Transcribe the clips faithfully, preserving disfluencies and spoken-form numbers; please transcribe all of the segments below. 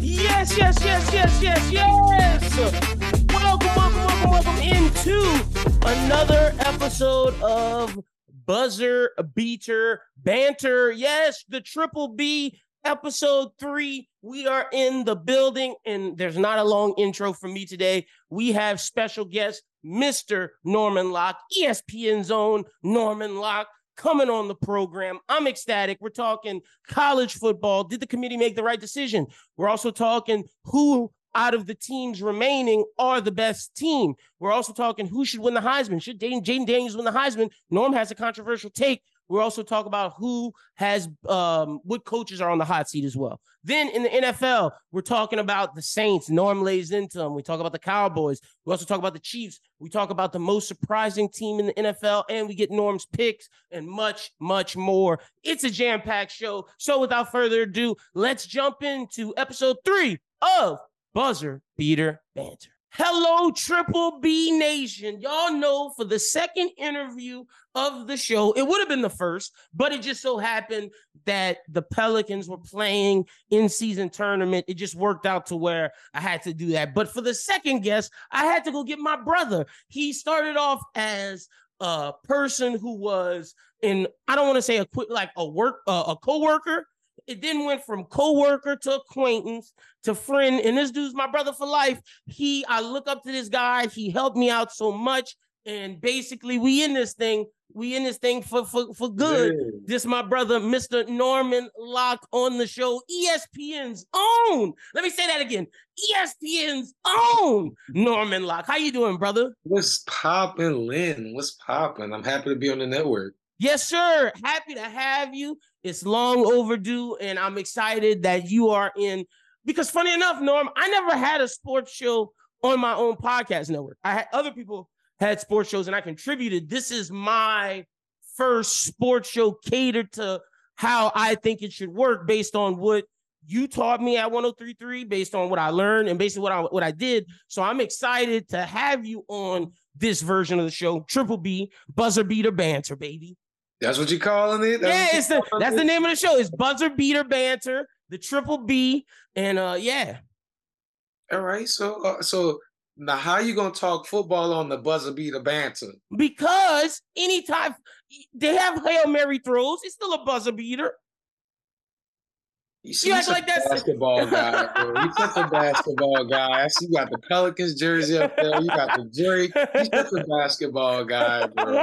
Yes, yes, yes, yes, yes, yes. Welcome, welcome, welcome, welcome into another episode of Buzzer Beater Banter. Yes, the Triple B episode three. We are in the building, and there's not a long intro for me today. We have special guest Mister Norman Locke, E S P N's own Norman Locke, coming on the program. I'm ecstatic. We're talking college football. Did the committee make the right decision? We're also talking who out of the teams remaining are the best team. We're also talking who should win the Heisman. Should Jayden Daniels win the Heisman? Norm has a controversial take. We're also talking about who has, um, what coaches are on the hot seat as well. Then in the N F L, we're talking about the Saints. Norm lays into them. We talk about the Cowboys. We also talk about the Chiefs. We talk about the most surprising team in the N F L, and we get Norm's picks and much, much more. It's a jam-packed show. So without further ado, let's jump into episode three of Buzzer Beater Banter. Hello, Triple B Nation. Y'all know for the second interview of the show, it would have been the first, but it just so happened that the Pelicans were playing in-season tournament. It just worked out to where I had to do that. But for the second guest, I had to go get my brother. He started off as a person who was in, I don't want to say a quick, like a work, uh, a coworker. It then went from coworker to acquaintance to friend. And this dude's my brother for life. He, I look up to this guy. He helped me out so much. And basically we in this thing, we in this thing for, for, for good. Yeah. This is my brother, Mister Norman Locke, on the show. E S P N's own. Let me say that again. E S P N's own Norman Locke. How you doing, brother? What's poppin', Lynn? What's poppin'? I'm happy to be on the network. Yes, sir. Happy to have you. It's long overdue, and I'm excited that you are in. Because funny enough, Norm, I never had a sports show on my own podcast network. I had other people had sports shows, and I contributed. This is my first sports show catered to how I think it should work based on what you taught me at one oh three point three, based on what I learned, and based on what I, what I did. So I'm excited to have you on this version of the show, Triple B, Buzzer Beater Banter, baby. That's what you're calling it? That's yeah, it's the, that's it? the name of the show. It's Buzzer Beater Banter, the Triple B, and uh, yeah. All right, so uh, so now how are you going to talk football on the Buzzer Beater Banter? Because anytime they have Hail Mary throws, it's still a buzzer beater. You see, you act like that's basketball guy, bro. You such a basketball guy. I see you got the Pelicans jersey up there. You got the Jerry. You such a basketball guy, bro.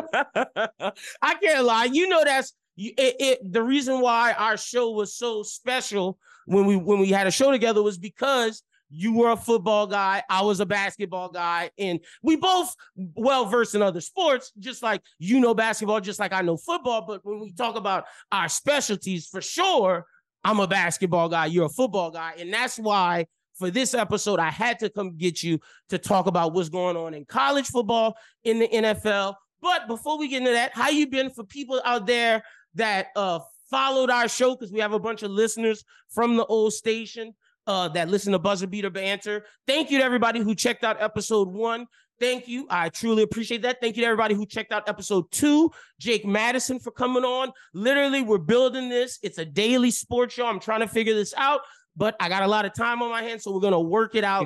I can't lie. You know that's it, it. The reason why our show was so special when we when we had a show together was because you were a football guy, I was a basketball guy, and we both well versed in other sports. Just like you know basketball, just like I know football. But when we talk about our specialties, for sure, I'm a basketball guy, you're a football guy, and that's why for this episode, I had to come get you to talk about what's going on in college football, in the N F L. But before we get into that, how you been for people out there that uh, followed our show, because we have a bunch of listeners from the old station uh, that listen to Buzzer Beater Banter. Thank you to everybody who checked out episode one. Thank you. I truly appreciate that. Thank you to everybody who checked out episode two. Jake Madison for coming on. Literally, we're building this. It's a daily sports show. I'm trying to figure this out, but I got a lot of time on my hands, so we're going to work it out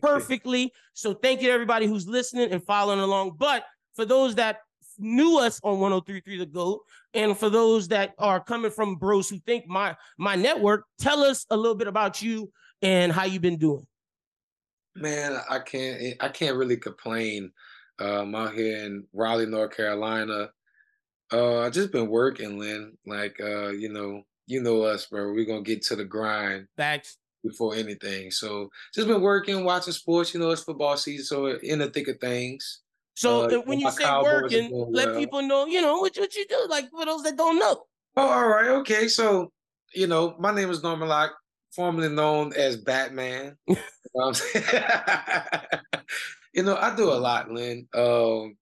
perfectly. So thank you to everybody who's listening and following along. But for those that knew us on one oh three point three The GOAT, and for those that are coming from Bros Who Think, my, my network, tell us a little bit about you and how you've been doing. Man, I can't. I can't really complain. Um, out here in Raleigh, North Carolina, uh, I just been working, Lynn. Like, uh, you know, you know us, bro. We're gonna get to the grind. Facts. Before anything. So, just been working, watching sports. You know, it's football season, so in the thick of things. So, uh, when you say working, let well. people know, you know, what what you do. Like for those that don't know. Oh, all right, okay. So, you know, my name is Norman Locke, formerly known as Batman. Um, you know, I do a lot, Lynn. Um,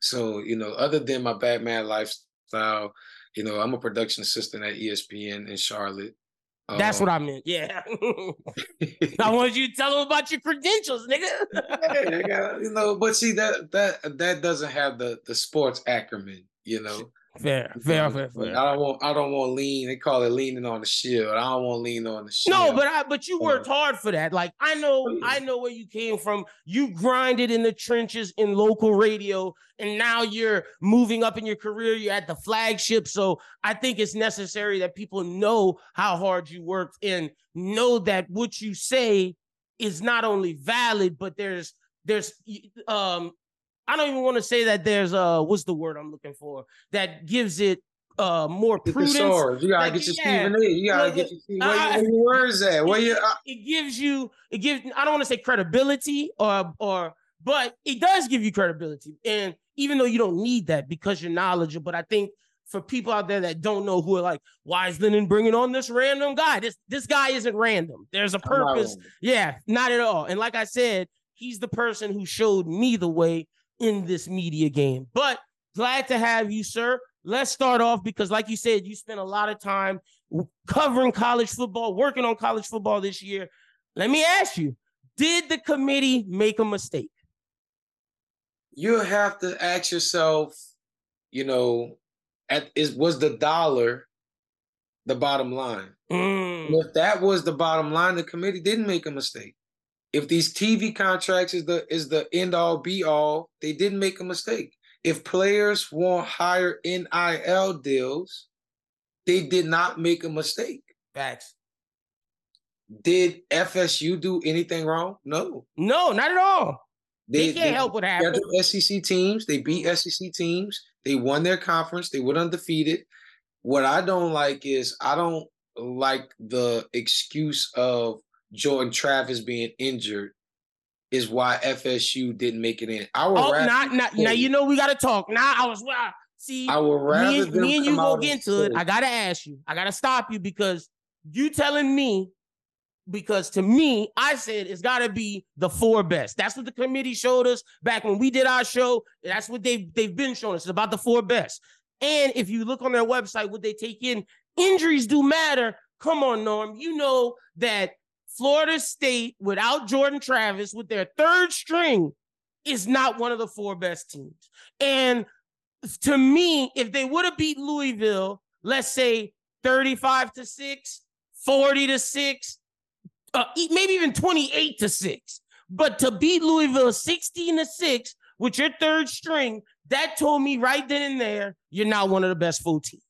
so, you know, other than my Batman lifestyle, you know, I'm a production assistant at E S P N in Charlotte. Um, That's what I meant. Yeah. I wanted you to tell them about your credentials, nigga. Yeah, I got, you know, but see, that that that doesn't have the the sports acumen. you know. Fair, fair, fair, fair. I don't want. I don't want lean. They call it leaning on the shield. I don't want lean on the shield. No, but I. But you worked hard for that. Like I know. I know where you came from. You grinded in the trenches in local radio, and now you're moving up in your career. You're at the flagship, so I think it's necessary that people know how hard you worked and know that what you say is not only valid, but there's there's um. I don't even want to say that there's uh what's the word I'm looking for that gives it uh more prudence. You gotta like, get your yeah, Stephen A. You gotta like, get your Stephen. Where, uh, where your words at? Where it, you? Uh, it gives you. It gives. I don't want to say credibility or or, but it does give you credibility. And even though you don't need that because you're knowledgeable, but I think for people out there that don't know who are like, why is Lennon bringing on this random guy? This this guy isn't random. There's a purpose. Not yeah, not at all. And like I said, he's the person who showed me the way in this media game. But glad to have you, sir. Let's start off because like you said, you spent a lot of time covering college football, working on college football this year. Let me ask you, did the committee make a mistake? You have to ask yourself, you know, at, is, was the dollar the bottom line? Mm. If that was the bottom line, the committee didn't make a mistake. If these T V contracts is the is the end all be all, they didn't make a mistake. If players want higher N I L deals, they did not make a mistake. Facts. Did F S U do anything wrong? No. No, not at all. They, they can't they, help what happened. S E C teams, they beat S E C teams. They won their conference. They went undefeated. What I don't like is I don't like the excuse of Jordan Travis being injured is why F S U didn't make it in. I would oh, rather not, not, now you know we gotta talk. Now I was wow. See, I would rather me and, me and you go get into it. I gotta ask you. I gotta stop you because you telling me because to me I said it's gotta be the four best. That's what the committee showed us back when we did our show. That's what they've they've been showing us. It's about the four best. And if you look on their website, what they take in, injuries do matter. Come on, Norm. You know that. Florida State, without Jordan Travis, with their third string, is not one of the four best teams. And to me, if they would have beat Louisville, let's say thirty-five to six, forty to six, uh, maybe even twenty-eight to six. But to beat Louisville sixteen to six with your third string, that told me right then and there, you're not one of the best four teams.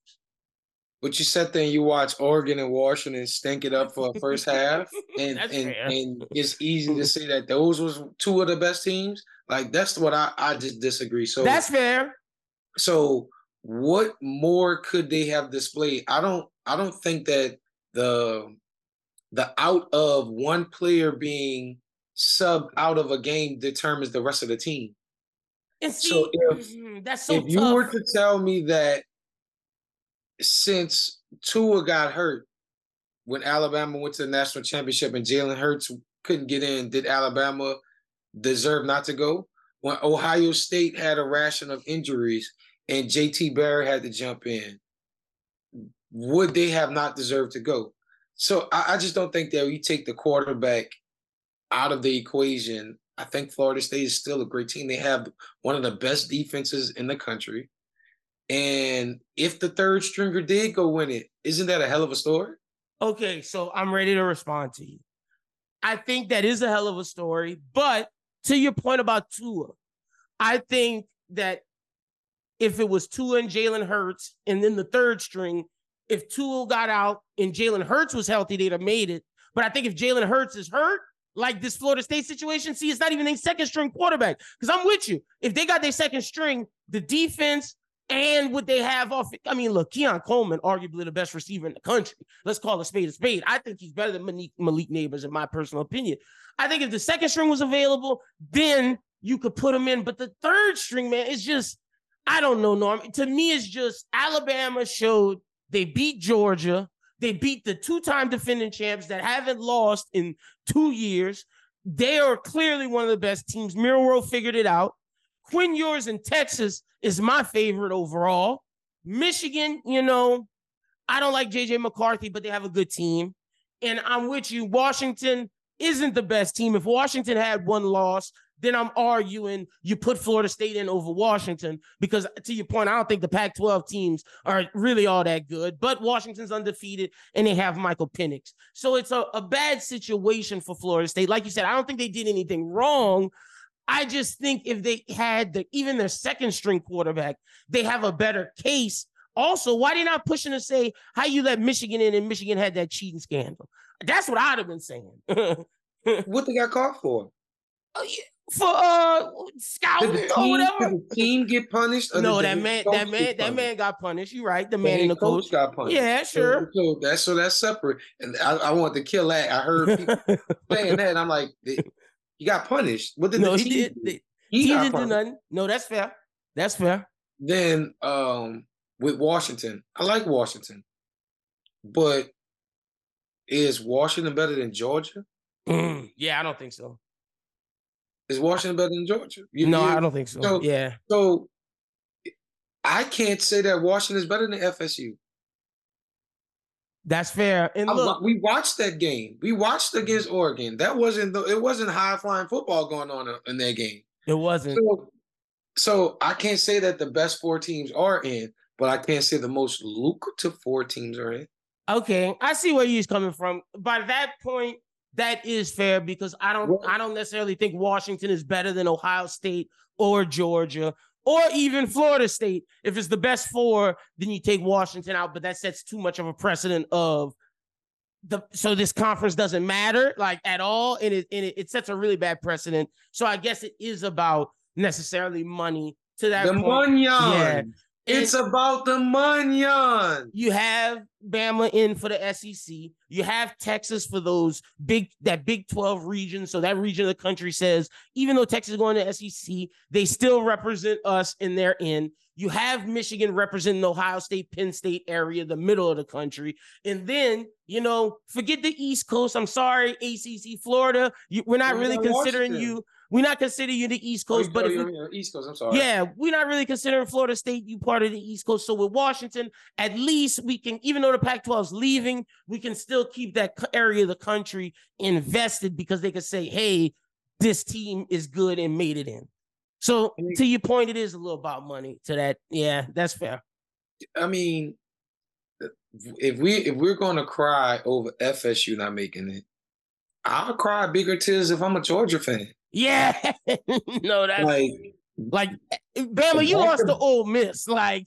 But you sit there and you watch Oregon and Washington stink it up for a first half, and and, and it's easy to see that those was two of the best teams. Like that's what I, I just disagree. So that's fair. So what more could they have displayed? I don't I don't think that the the out of one player being subbed out of a game determines the rest of the team. And see, so if, that's so if tough. You were to tell me that. Since Tua got hurt when Alabama went to the national championship and Jalen Hurts couldn't get in, did Alabama deserve not to go? When Ohio State had a ration of injuries and J T Barrett had to jump in, would they have not deserved to go? So I, I just don't think that you take the quarterback out of the equation. I think Florida State is still a great team. They have one of the best defenses in the country. And if the third stringer did go win it, isn't that a hell of a story? Okay, so I'm ready to respond to you. I think that is a hell of a story. But to your point about Tua, I think that if it was Tua and Jalen Hurts and then the third string, if Tua got out and Jalen Hurts was healthy, they'd have made it. But I think if Jalen Hurts is hurt, like this Florida State situation, see, it's not even their second string quarterback. Because I'm with you. If they got their second string, the defense... And what they have off, I mean, look, Keon Coleman, arguably the best receiver in the country. Let's call a spade a spade. I think he's better than Malik, Malik Neighbors, in my personal opinion. I think if the second string was available, then you could put him in. But the third string, man, it's just, I don't know, Norm. To me, it's just Alabama showed they beat Georgia. They beat the two-time defending champs that haven't lost in two years. They are clearly one of the best teams. Mirror World figured it out. Quinn Ewers in Texas is my favorite overall. Michigan, you know, I don't like J J McCarthy, but they have a good team. And I'm with you. Washington isn't the best team. If Washington had one loss, then I'm arguing you put Florida State in over Washington because, to your point, I don't think the Pac twelve teams are really all that good, but Washington's undefeated and they have Michael Penix. So it's a, a bad situation for Florida State. Like you said, I don't think they did anything wrong. I just think if they had the, even their second string quarterback, they have a better case. Also, why they not pushing to say how you let Michigan in and Michigan had that cheating scandal? That's what I'd have been saying. What they got caught for? Oh, yeah. For uh, scouting team, or whatever, did the team get punished. No, that man, that man, that man got punished. You're right. The man and the coach, coach got punished. Yeah, sure. So, so that's so that's separate. And I, I want to kill that. I heard people saying that, and I'm like, he got punished. What did no, the team? He, did, do? The, he, he didn't punished. do nothing. No, that's fair. That's fair. Then um, with Washington, I like Washington, but is Washington better than Georgia? Mm, yeah, I don't think so. Is Washington better than Georgia? You no, know? I don't think so. so. Yeah. So I can't say that Washington is better than F S U. That's fair. And look, I, we watched that game. We watched against Oregon. That wasn't the, it wasn't high flying football going on in that game. It wasn't. So, so I can't say that the best four teams are in, but I can't say the most lucrative four teams are in. Okay, I see where you're coming from. By that point, that is fair because I don't I don't necessarily think Washington is better than Ohio State or Georgia or even Florida State. If it's the best four, then you take Washington out, but that sets too much of a precedent of the so this conference doesn't matter like at all, and it and it, it sets a really bad precedent. So I guess it is about necessarily money to that the point. Money. Yeah. It's about the money. You have Bama in for the S E C. You have Texas for those big that Big twelve region. So that region of the country says, even though Texas is going to S E C, they still represent us in their end. You have Michigan representing the Ohio State, Penn State area, the middle of the country. And then, you know, forget the East Coast. I'm sorry, A C C, Florida. You, we're not we're really considering Washington. you. We're not considering you the East Coast, oh, but you're, if we, you're East Coast, I'm sorry. Yeah, we're not really considering Florida State you part of the East Coast. So with Washington, at least we can, even though the Pac twelve is leaving, we can still keep that area of the country invested because they could say, "Hey, this team is good and made it in." So I mean, to your point, it is a little about money. To that, yeah, that's fair. I mean, if we if we're gonna cry over F S U not making it, I'll cry bigger tears if I'm a Georgia fan. Yeah, no, that's like, like Bama, you lost to Ole Miss, like,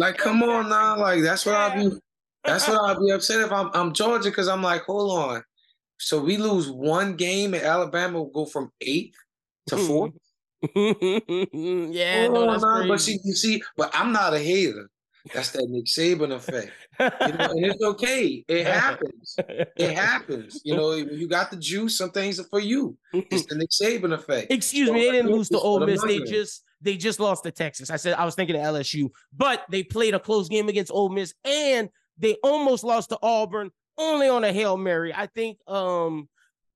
like, come on now, like that's what I'll be, that's what I'll be upset if I'm, I'm Georgia because I'm like, hold on, so we lose one game and Alabama will go from eighth to fourth. Yeah, no, that's crazy. But see, you see, but I'm not a hater. That's that Nick Saban effect. You know, and it's okay. It happens. It happens. You know, when you got the juice, some things are for you. It's the Nick Saban effect. Excuse so me, they didn't lose to Ole Miss. They just they just lost to Texas. I said I was thinking of L S U, but they played a close game against Ole Miss, and they almost lost to Auburn, only on a Hail Mary. I think um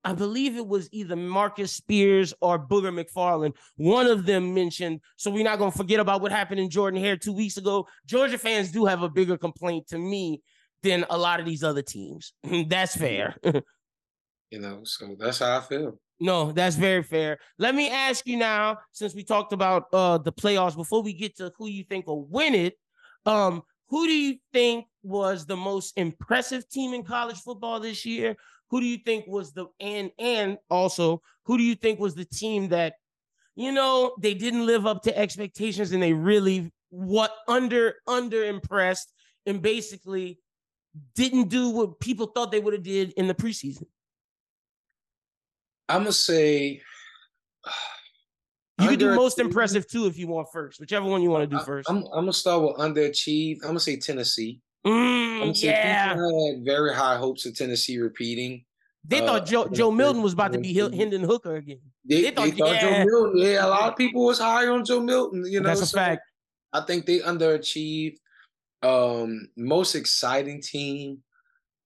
I believe it was either Marcus Spears or Booger McFarland. One of them mentioned, so we're not going to forget about what happened in Jordan Hare two weeks ago. Georgia fans do have a bigger complaint to me than a lot of these other teams. That's fair. You know, so that's how I feel. No, that's very fair. Let me ask you now, since we talked about uh, the playoffs, before we get to who you think will win it, um, who do you think was the most impressive team in college football this year? Who do you think was the and and also who do you think was the team that, you know, they didn't live up to expectations and they really what under under impressed and basically didn't do what people thought they would have did in the preseason? I'm gonna say you could do most impressive too if you want first, whichever one you want to do first. I'm, I'm gonna start with underachieved. I'm gonna say Tennessee. Mm, I'm yeah, people had very high hopes of Tennessee repeating. They uh, thought Joe, Joe Milton was about to be Hendon Hooker again. They, they thought, they thought yeah. Joe Milton. Yeah, a lot of people was high on Joe Milton. You know, that's a so fact. I think they underachieved. Um, most exciting team.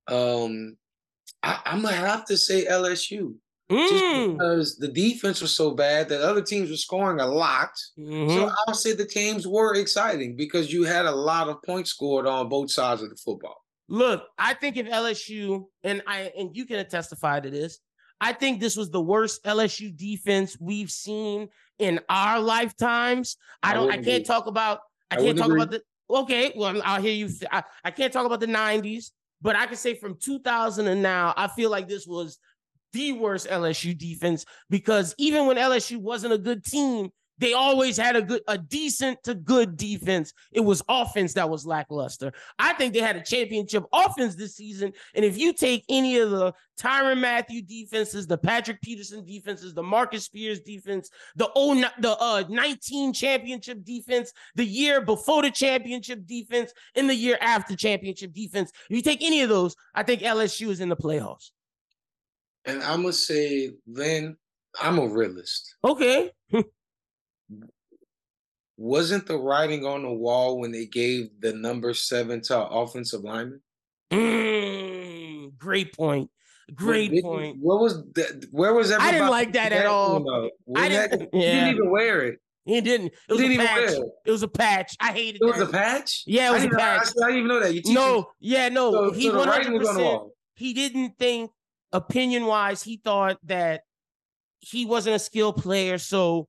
Um, I, I'm gonna have to say L S U mm. just because the defense was so bad that other teams were scoring a lot. Mm-hmm. So I'll say the games were exciting because you had a lot of points scored on both sides of the football. Look, I think if L S U, and I and you can testify to this, I think this was the worst L S U defense we've seen in our lifetimes. I don't. I, I can't agree. talk about. I, I can't talk agree. about the. Okay, well, I'll hear you. I, I can't talk about the nineties, but I can say from two thousand and now, I feel like this was the worst L S U defense, because even when L S U wasn't a good team, they always had a good, a decent to good defense. It was offense that was lackluster. I think they had a championship offense this season. And if you take any of the Tyrann Mathieu defenses, the Patrick Peterson defenses, the Marcus Spears defense, the old, the uh, nineteen championship defense, the year before the championship defense, and the year after championship defense, if you take any of those, I think L S U is in the playoffs. And I'm going to say, Lynn, I'm a realist. Okay. Wasn't the writing on the wall when they gave the number seven to our offensive lineman? Mm, great point. Great what, point. What was that? Where was everybody? I didn't like that at all. I didn't, that, yeah. You didn't even wear it. He didn't. It was didn't a patch. It. it was a patch. I hated it. It was a patch? Yeah, it was I a patch. I, I didn't even know that. You no, yeah, no. So, he so the writing was on the wall. He didn't think, opinion-wise, he thought that he wasn't a skilled player, so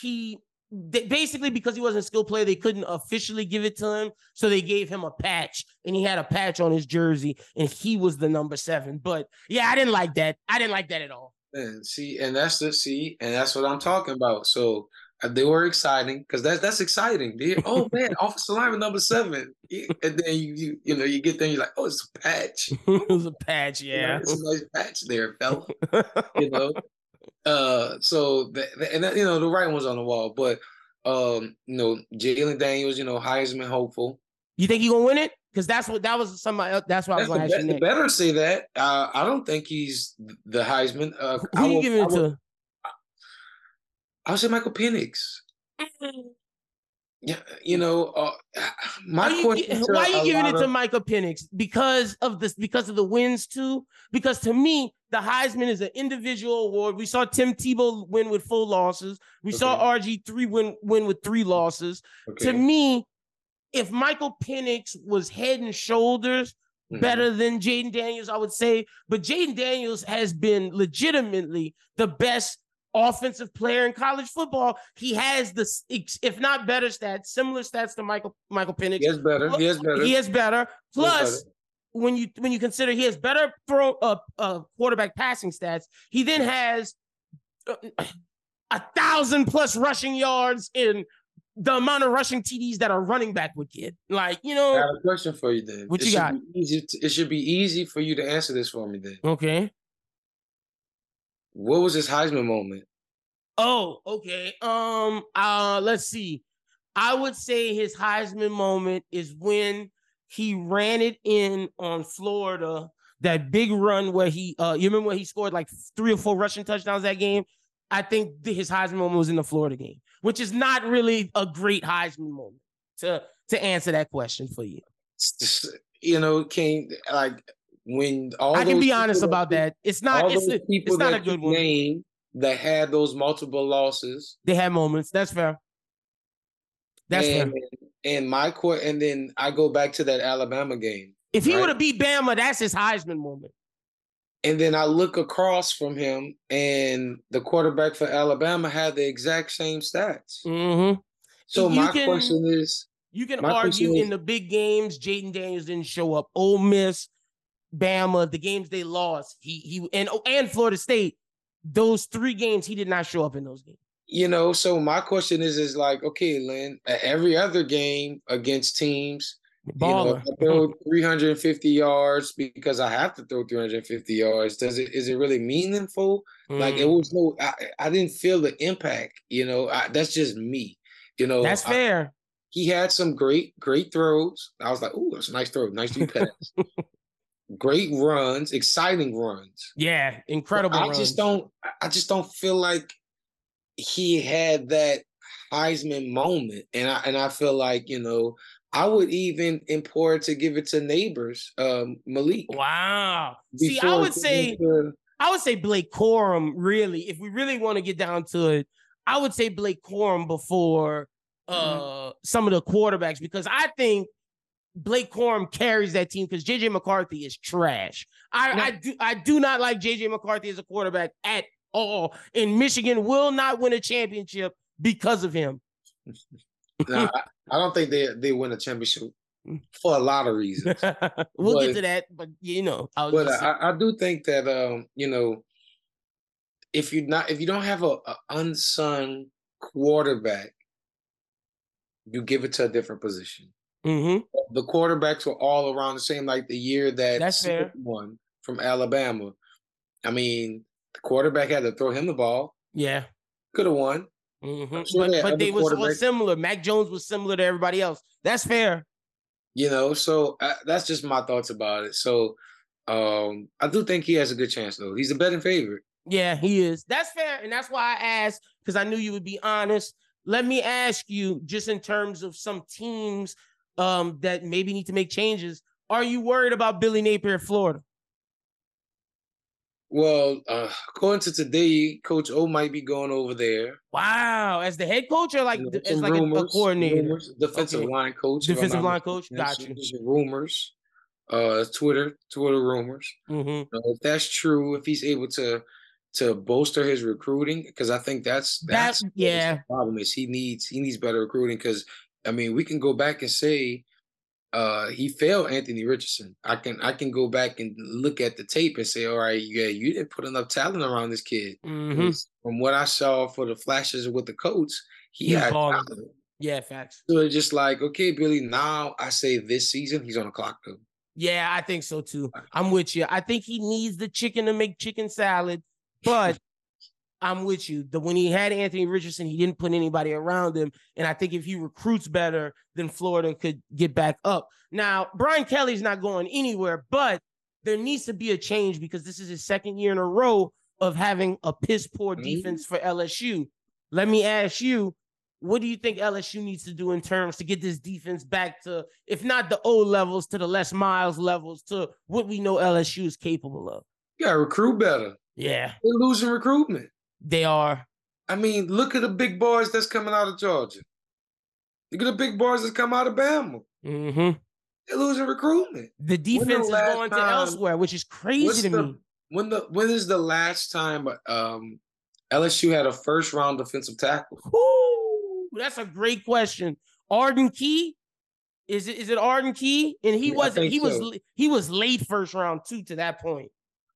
he they, basically because he wasn't a skilled player, they couldn't officially give it to him, so they gave him a patch, and he had a patch on his jersey, and he was the number seven. But yeah, I didn't like that. I didn't like that at all. And see, and that's the see, and that's what I'm talking about. So uh, they were exciting because that's that's exciting. They, oh man, offensive lineman number seven, and then you you you know you get there, and you're like, oh, it's a patch. It was a patch, yeah. It's a nice patch there, fella. You know. Uh, so the, the, and that, you know, the right one's on the wall, but um, you know, Jayden Daniels, you know, Heisman hopeful. You think he gonna win it? Because that's what that was somebody else. That's why I was gonna ask you next. Better say that. Uh, I don't think he's the Heisman. Uh, Who I will, you giving I will, it to? I'll say Michael Penix. Yeah, you know, uh, my why question. You, why are you giving it of... to Michael Penix? Because of this, because of the wins too. Because to me, the Heisman is an individual award. We saw Tim Tebow win with four losses. We okay. saw R G three win win with three losses. Okay. To me, if Michael Penix was head and shoulders better mm-hmm. than Jayden Daniels, I would say. But Jayden Daniels has been legitimately the best offensive player in college football. He has the, if not better stats, similar stats to Michael Michael Penix. He has better. He has better. He has better. Plus, he has better. when you when you consider he has better throw uh, uh quarterback passing stats, he then has uh, a thousand plus rushing yards in the amount of rushing T Ds that a running back would get. Like you know. I have a question for you then. What it you got? Easy to, it should be easy for you to answer this for me then. Okay. What was his Heisman moment? Oh, okay. Um, uh, let's see. I would say his Heisman moment is when he ran it in on Florida, that big run where he, uh, you remember when he scored like three or four rushing touchdowns that game? I think his Heisman moment was in the Florida game, which is not really a great Heisman moment to, to answer that question for you. You know, King, like, When all I can be honest about that, it's not it's, a, it's not a good one. Name that had those multiple losses, they had moments. That's fair. That's and, fair. And my court, and then I go back to that Alabama game. If he right? would have beat Bama, that's his Heisman moment. And then I look across from him, and the quarterback for Alabama had the exact same stats. Mm-hmm. So you my can, question is, you can argue is, in the big games, Jayden Daniels didn't show up. Ole Miss, Bama, the games they lost, he he and oh, and Florida State, those three games he did not show up in those games. You know, so my question is, is like, okay, Lynn, every other game against teams, Baller. you know, I throw three hundred fifty yards because I have to throw three hundred fifty yards. Does it is it really meaningful? Mm. Like it was no, I, I didn't feel the impact. You know, I, that's just me. You know, that's fair. I, he had some great great throws. I was like, oh, that's a nice throw, nice deep pass. Great runs, exciting runs. Yeah, incredible I runs. just don't I just don't feel like he had that Heisman moment. And I and I feel like, you know, I would even import to give it to neighbors, um, Malik. Wow. See, I would say to, I would say Blake Corum, really, if we really want to get down to it, I would say Blake Corum before uh mm-hmm. some of the quarterbacks, because I think Blake Corum carries that team because J J McCarthy is trash. I, no. I do I do not like J J McCarthy as a quarterback at all. And Michigan will not win a championship because of him. No, I, I don't think they they win a championship for a lot of reasons. We'll but, get to that, but you know, I was but I, I do think that um, you know, if you not if you don't have a, a unsung quarterback, you give it to a different position. Mm-hmm. The quarterbacks were all around the same, like the year that That's fair. won from Alabama. I mean, the quarterback had to throw him the ball. Yeah. Could have won. Mm-hmm. Sure, but, but they was, was similar. Mac Jones was similar to everybody else. That's fair. You know, so I, that's just my thoughts about it. So um, I do think he has a good chance, though. He's a betting favorite. Yeah, he is. That's fair. And that's why I asked, because I knew you would be honest. Let me ask you, just in terms of some teams um, that maybe need to make changes, are you worried about Billy Napier at Florida? Well, uh, according to today, Coach O might be going over there. Wow. As the head coach or like, you know, as like rumors, a, a coordinator? Rumors. Defensive okay. line coach. Defensive line coach. Gotcha. Rumors. Uh, Twitter. Twitter rumors. Mm-hmm. Uh, if that's true, if he's able to to bolster his recruiting, because I think that's, that's, that's yeah. the problem is he needs, he needs better recruiting, because, I mean, we can go back and say uh, he failed Anthony Richardson. I can I can go back and look at the tape and say, all right, yeah, you didn't put enough talent around this kid. Mm-hmm. From what I saw for the flashes with the coach, he he's had balling. talent. Yeah, facts. So it's just like, okay, Billy, now I say this season, he's on the clock, though. Yeah, I think so, too. I'm with you. I think he needs the chicken to make chicken salad. But I'm with you. The, when he had Anthony Richardson, he didn't put anybody around him. And I think if he recruits better, then Florida could get back up. Now, Brian Kelly's not going anywhere, but there needs to be a change because this is his second year in a row of having a piss-poor defense for L S U. Let me ask you, what do you think L S U needs to do in terms to get this defense back to, if not the old levels, to the Les Miles levels, to what we know L S U is capable of? You got to recruit better. Yeah. They're losing recruitment. They are. I mean, look at the big boys that's coming out of Georgia. Look at the big boys that's come out of Bama. Mm-hmm. They're losing recruitment. The defense is going time, to elsewhere, which is crazy to the, me. When the when is the last time um, L S U had a first round defensive tackle? Ooh, that's a great question. Arden Key. Is it is it Arden Key? And he yeah, wasn't. He so. was he was late first round too. To that point.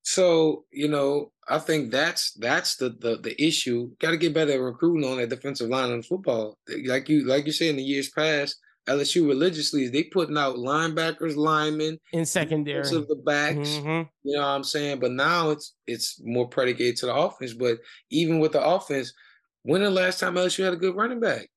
So, you know, I think that's that's the the, the issue. Got to get better at recruiting on that defensive line in football. Like you like you said, in the years past, L S U religiously, they putting out linebackers, linemen, in secondary, of the backs. Mm-hmm. You know what I'm saying? But now it's it's more predicated to the offense. But even with the offense, when the last time L S U had a good running back?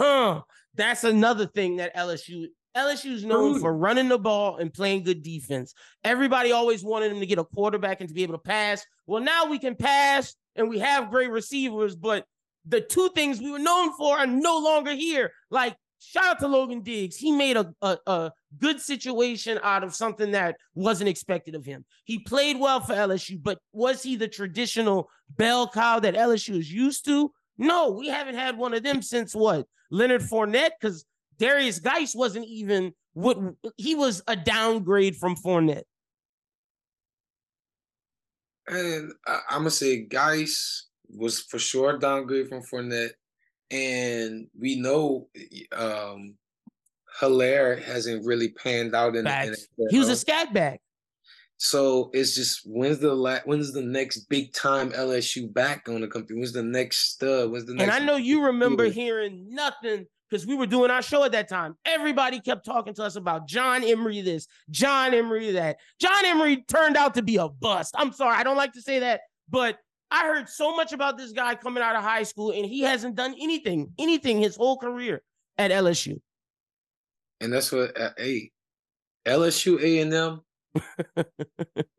Huh. That's another thing that L S U. L S U's known for running the ball and playing good defense. Everybody always wanted them to get a quarterback and to be able to pass. Well, now we can pass and we have great receivers, but the two things we were known for are no longer here. Like, shout out to Logan Diggs. He made a, a, a good situation out of something that wasn't expected of him. He played well for L S U, but was he the traditional bell cow that L S U is used to? No, we haven't had one of them since what? Leonard Fournette? Because Darius Geis wasn't even what he was, a downgrade from Fournette. And I, I'm gonna say Geis was for sure a downgrade from Fournette, and we know um, Hilaire hasn't really panned out in the N F L. He was a scat back. So it's just, when's the la- when's the next big time L S U back on the company? When's the next stud? When's the next? And I know you remember hearing nothing. Because we were doing our show at that time. Everybody kept talking to us about John Emery this, John Emery that. John Emery turned out to be a bust. I'm sorry, I don't like to say that, but I heard so much about this guy coming out of high school, and he hasn't done anything, anything his whole career at L S U. And that's what, uh, hey, L S U A and M,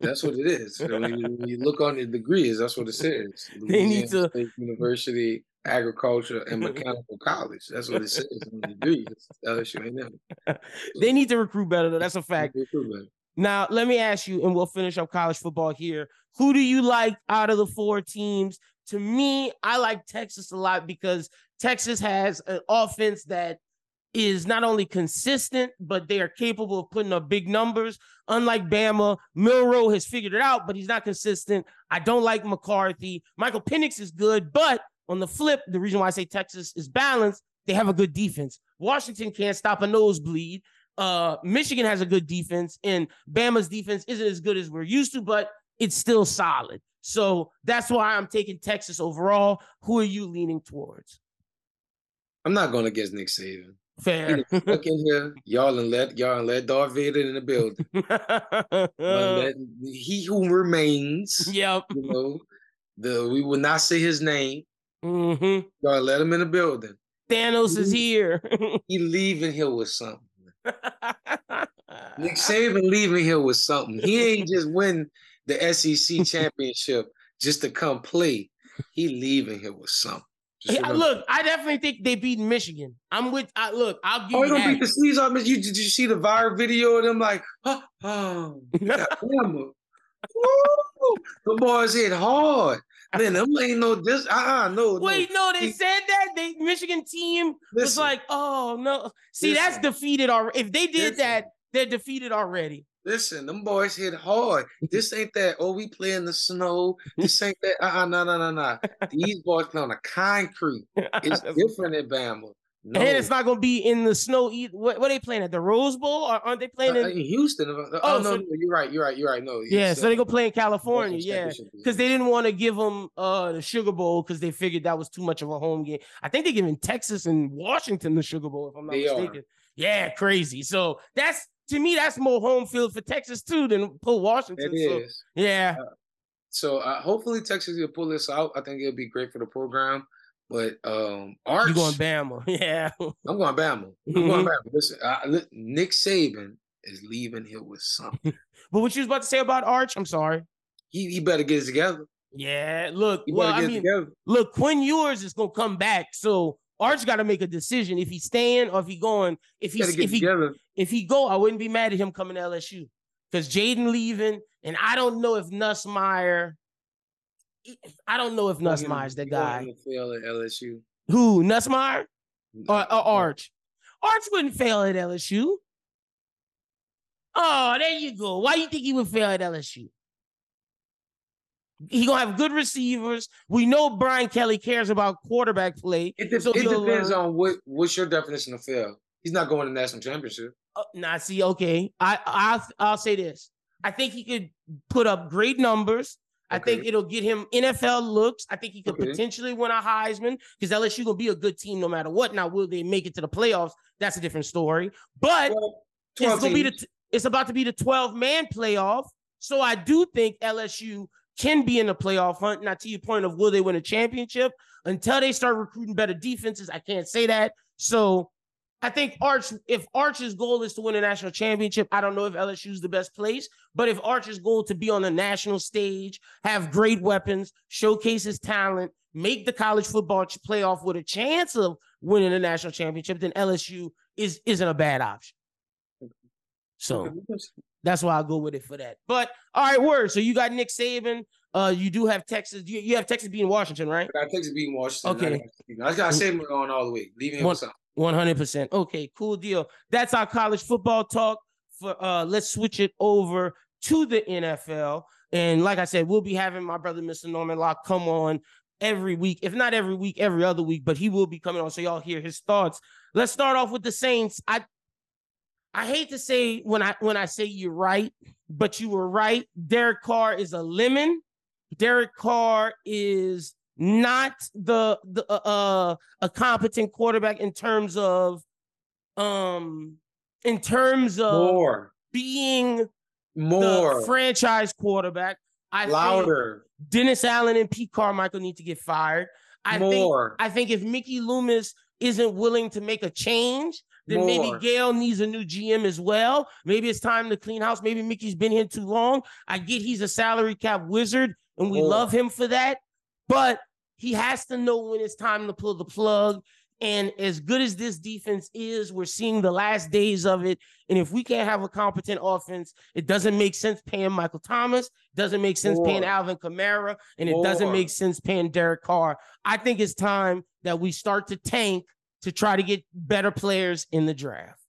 that's what it is. I mean, when you look on the degrees, that's what it says. They need to. State University. Agriculture and Mechanical College. That's what it says. L S U ain't never. They need to recruit better, though. That's a fact. Now, let me ask you, and we'll finish up college football here. Who do you like out of the four teams? To me, I like Texas a lot because Texas has an offense that is not only consistent, but they are capable of putting up big numbers. Unlike Bama, Milroe has figured it out, but he's not consistent. I don't like McCarthy. Michael Penix is good, but on the flip, the reason why I say Texas is balanced, they have a good defense. Washington can't stop a nosebleed. Uh, Michigan has a good defense, and Bama's defense isn't as good as we're used to, but it's still solid. So that's why I'm taking Texas overall. Who are you leaning towards? I'm not going against Nick Saban. Fair. Look in here. Y'all and let y'all and let Darth Vader in the building. let, he who remains. Yep. You know, the we will not say his name. Mm-hmm. Y'all let him in the building. Thanos he, is here. He leaving here with something. Nick Saban leaving here with something. He ain't just win the S E C championship just to come play. He leaving here with something. Hey, look, I definitely think they beat Michigan. I'm with. I, look, I'll give oh, you that. Oh, you don't beat the sleeves off Michigan. Did you see the viral video of them? Like, oh, oh the boys hit hard. Man, them ain't no this. Uh-uh, no. Wait, no, no they he, said that they Michigan team listen, was like, oh no. See, listen, that's defeated already. If they did listen, that, they're defeated already. Listen, them boys hit hard. This ain't that. Oh, we play in the snow. This ain't that. Uh, uh no, no, no, no. These boys play on the concrete. It's different at Bama. No. And it's not gonna be in the snow either. What, what are they playing at the Rose Bowl? Or aren't they playing in, uh, in Houston? Oh, oh no, so... no, you're right. You're right. You're right. No. Yeah. So, so they go play in California. Yeah. Because they didn't want to give them uh, the Sugar Bowl because they figured that was too much of a home game. I think they're giving Texas and Washington the Sugar Bowl. If I'm not they mistaken. Are. Yeah. Crazy. So that's to me that's more home field for Texas too than pull Washington. It so, is. Yeah. Uh, so uh, hopefully Texas will pull this out. I think it'll be great for the program. But um, Arch, you're going Bama, yeah. I'm going Bama. I'm mm-hmm. going Bama. Listen, I, Nick Saban is leaving here with something. But what you was about to say about Arch? I'm sorry. He he better get it together. Yeah, look. He well, I mean, look, Quinn Ewers is gonna come back, so Arch got to make a decision if he's staying or if he's going. If he if he together. if he go, I wouldn't be mad at him coming to L S U because Jayden leaving, and I don't know if Nussmeier. I don't know if Nussmeier's the guy. Fail at L S U. Who Nussmeier or, or Arch? Arch wouldn't fail at L S U. Oh, there you go. Why do you think he would fail at L S U? He's gonna have good receivers. We know Brian Kelly cares about quarterback play. It, de- so it depends learn. on what what's your definition of fail. He's not going to national championship. Uh, nah, see, okay. I I'll, I'll say this. I think he could put up great numbers. I okay. think it'll get him N F L looks. I think he could okay. potentially win a Heisman because L S U going to be a good team no matter what. Now, will they make it to the playoffs? That's a different story. But well, it's going to be the it's about to be the twelve-man playoff. So I do think L S U can be in the playoff hunt. Now, to your point of will they win a championship, until they start recruiting better defenses, I can't say that. So I think Arch, if Arch's goal is to win a national championship, I don't know if L S U is the best place, but if Arch's goal to be on the national stage, have great weapons, showcase his talent, make the college football playoff with a chance of winning a national championship, then L S U is, isn't a bad option. So that's why I'll go with it for that. But all right, word. So you got Nick Saban. Uh, you do have Texas. You, you have Texas beating Washington, right? I got Texas beating Washington. Okay. I got Saban going all the way, leaving him One- something. one hundred percent. Okay, cool deal. That's our college football talk. For uh, let's switch it over to the N F L. And like I said, we'll be having my brother, Mister Norman Locke, come on every week. If not every week, every other week. But he will be coming on, so y'all hear his thoughts. Let's start off with the Saints. I I hate to say when I when I say you're right, but you were right. Derek Carr is a lemon. Derek Carr is... Not the the uh a competent quarterback in terms of um in terms of more. being more the franchise quarterback. I louder. Think Dennis Allen and Pete Carmichael need to get fired. I more. think I think if Mickey Loomis isn't willing to make a change, then more. maybe Gale needs a new G M as well. Maybe it's time to clean house. Maybe Mickey's been here too long. I get he's a salary cap wizard, and we more. love him for that. But he has to know when it's time to pull the plug. And as good as this defense is, we're seeing the last days of it. And if we can't have a competent offense, it doesn't make sense paying Michael Thomas, doesn't make sense More. paying Alvin Kamara, and it More. doesn't make sense paying Derek Carr. I think it's time that we start to tank to try to get better players in the draft.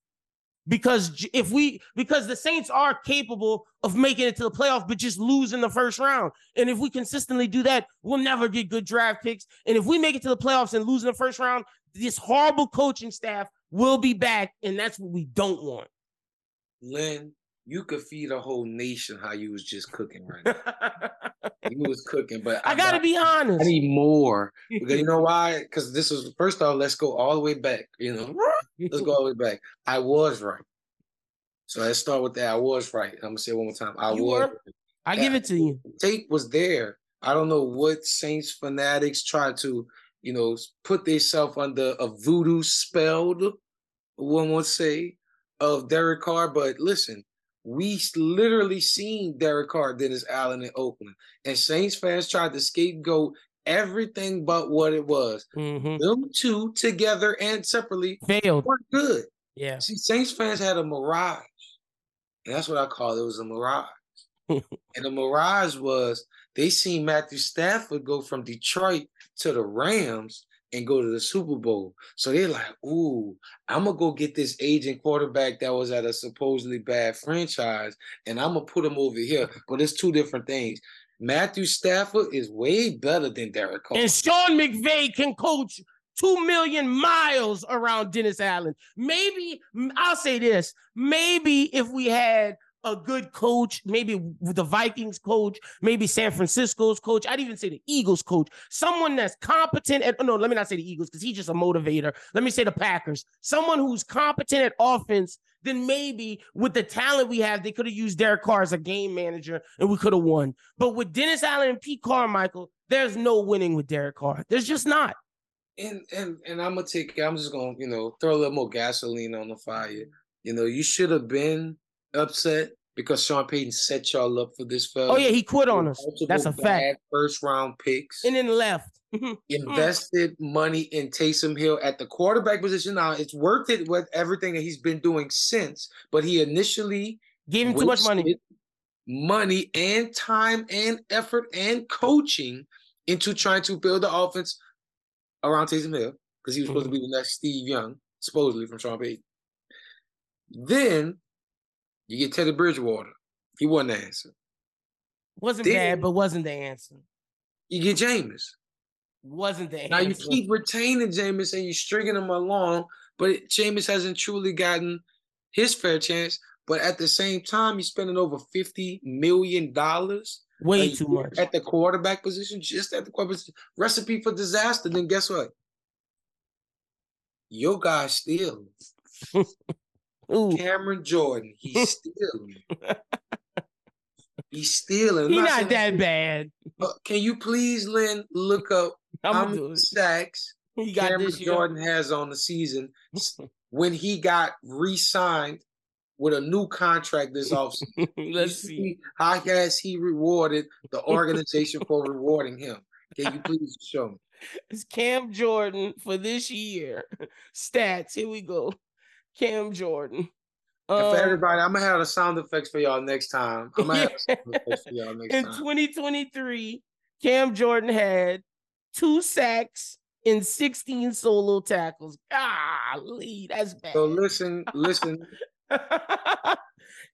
Because if we, because the Saints are capable of making it to the playoffs, but just lose in the first round. And if we consistently do that, we'll never get good draft picks. And if we make it to the playoffs and lose in the first round, this horrible coaching staff will be back. And that's what we don't want. Lynn, you could feed a whole nation how you was just cooking right now. You was cooking, but I, I got to be honest. I need more. Because you know why? Because this was, first off, let's go all the way back. You know, let's go all the way back. I was right. So let's start with that. I was right. I'm going to say it one more time. I you was right. I that give it to you. Tape was there. I don't know what Saints fanatics tried to, you know, put themselves under a voodoo spell, one would say, of Derek Carr. But listen, we literally seen Derek Carr, Dennis Allen in Oakland. And Saints fans tried to scapegoat everything but what it was. Mm-hmm. Them two together and separately failed. Weren't good. Yeah. See, Saints fans had a mirage. And that's what I call it. It was a mirage. And the mirage was they seen Matthew Stafford go from Detroit to the Rams and go to the Super Bowl. So they're like, ooh, I'm going to go get this aging quarterback that was at a supposedly bad franchise, and I'm going to put him over here. But it's two different things. Matthew Stafford is way better than Derek Carr. And Sean McVay can coach two million miles around Dennis Allen. Maybe, I'll say this, maybe if we had a good coach, maybe the Vikings coach, maybe San Francisco's coach. I'd even say the Eagles coach. Someone that's competent at, no, let me not say the Eagles because he's just a motivator. Let me say the Packers. Someone who's competent at offense, then maybe with the talent we have, they could have used Derek Carr as a game manager and we could have won. But with Dennis Allen and Pete Carmichael, there's no winning with Derek Carr. There's just not. And and and I'm gonna take, I'm just gonna, you know, throw a little more gasoline on the fire. You know, you should have been upset because Sean Payton set y'all up for this fella. Oh, yeah, he quit on us. That's a fact. First-round picks. And then left. Invested money in Taysom Hill at the quarterback position. Now, it's worth it with everything that he's been doing since, but he initially gave him too much money. Money and time and effort and coaching into trying to build the offense around Taysom Hill because he was supposed mm-hmm. to be the next Steve Young, supposedly, from Sean Payton. Then you get Teddy Bridgewater. He wasn't the answer. Wasn't then, bad, but wasn't the answer. You get Jameis. Wasn't the now answer. Now you keep retaining Jameis and you're stringing him along, but it, Jameis hasn't truly gotten his fair chance. But at the same time, he's spending over fifty million dollars. Way too much. At the quarterback position, just at the quarterback position. Recipe for disaster. Then guess what? Your guy still. Ooh. Cameron Jordan, he's stealing. he's stealing. He's not, not that bad. But can you please, Lynn, look up I'm how many sacks he got Cameron this Jordan has on the season when he got re-signed with a new contract this offseason? Let's see. see how has he rewarded the organization for rewarding him? Can you please show me? It's Cam Jordan for this year. Stats, here we go. Cam Jordan. Um, and for everybody, I'm going to have the sound effects for y'all next time. I'm going to yeah. have the sound effects for y'all next in time. In twenty twenty-three, Cam Jordan had two sacks and sixteen solo tackles. Golly, that's bad. So listen, listen.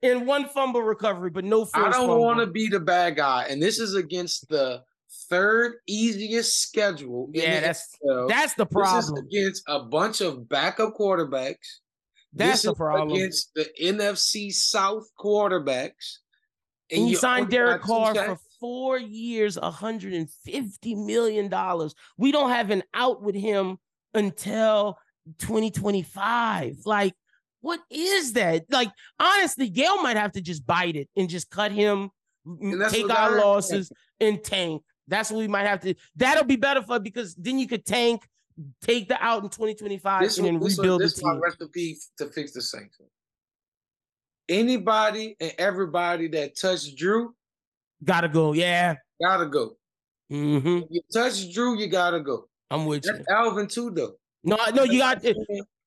And one fumble recovery, but no forced I don't want to be the bad guy. And this is against the third easiest schedule. Yeah, that's, that's the problem. This is against a bunch of backup quarterbacks. That's the problem. Against the N F C South quarterbacks. And you signed Derek Carr for four years, one hundred fifty million dollars. We don't have an out with him until twenty twenty-five. Like, what is that? Like, honestly, Yale might have to just bite it and just cut him, take our losses, and tank. That's what we might have to. That'll be better for because then you could tank. Take the out in twenty twenty-five this and then this rebuild this the team. This is my recipe to fix the Saints. Anybody and everybody that touched Drew gotta go. Yeah, gotta go. Mm-hmm. If you touch Drew, you gotta go. I'm with That's you. Alvin too, though. No, no, you got.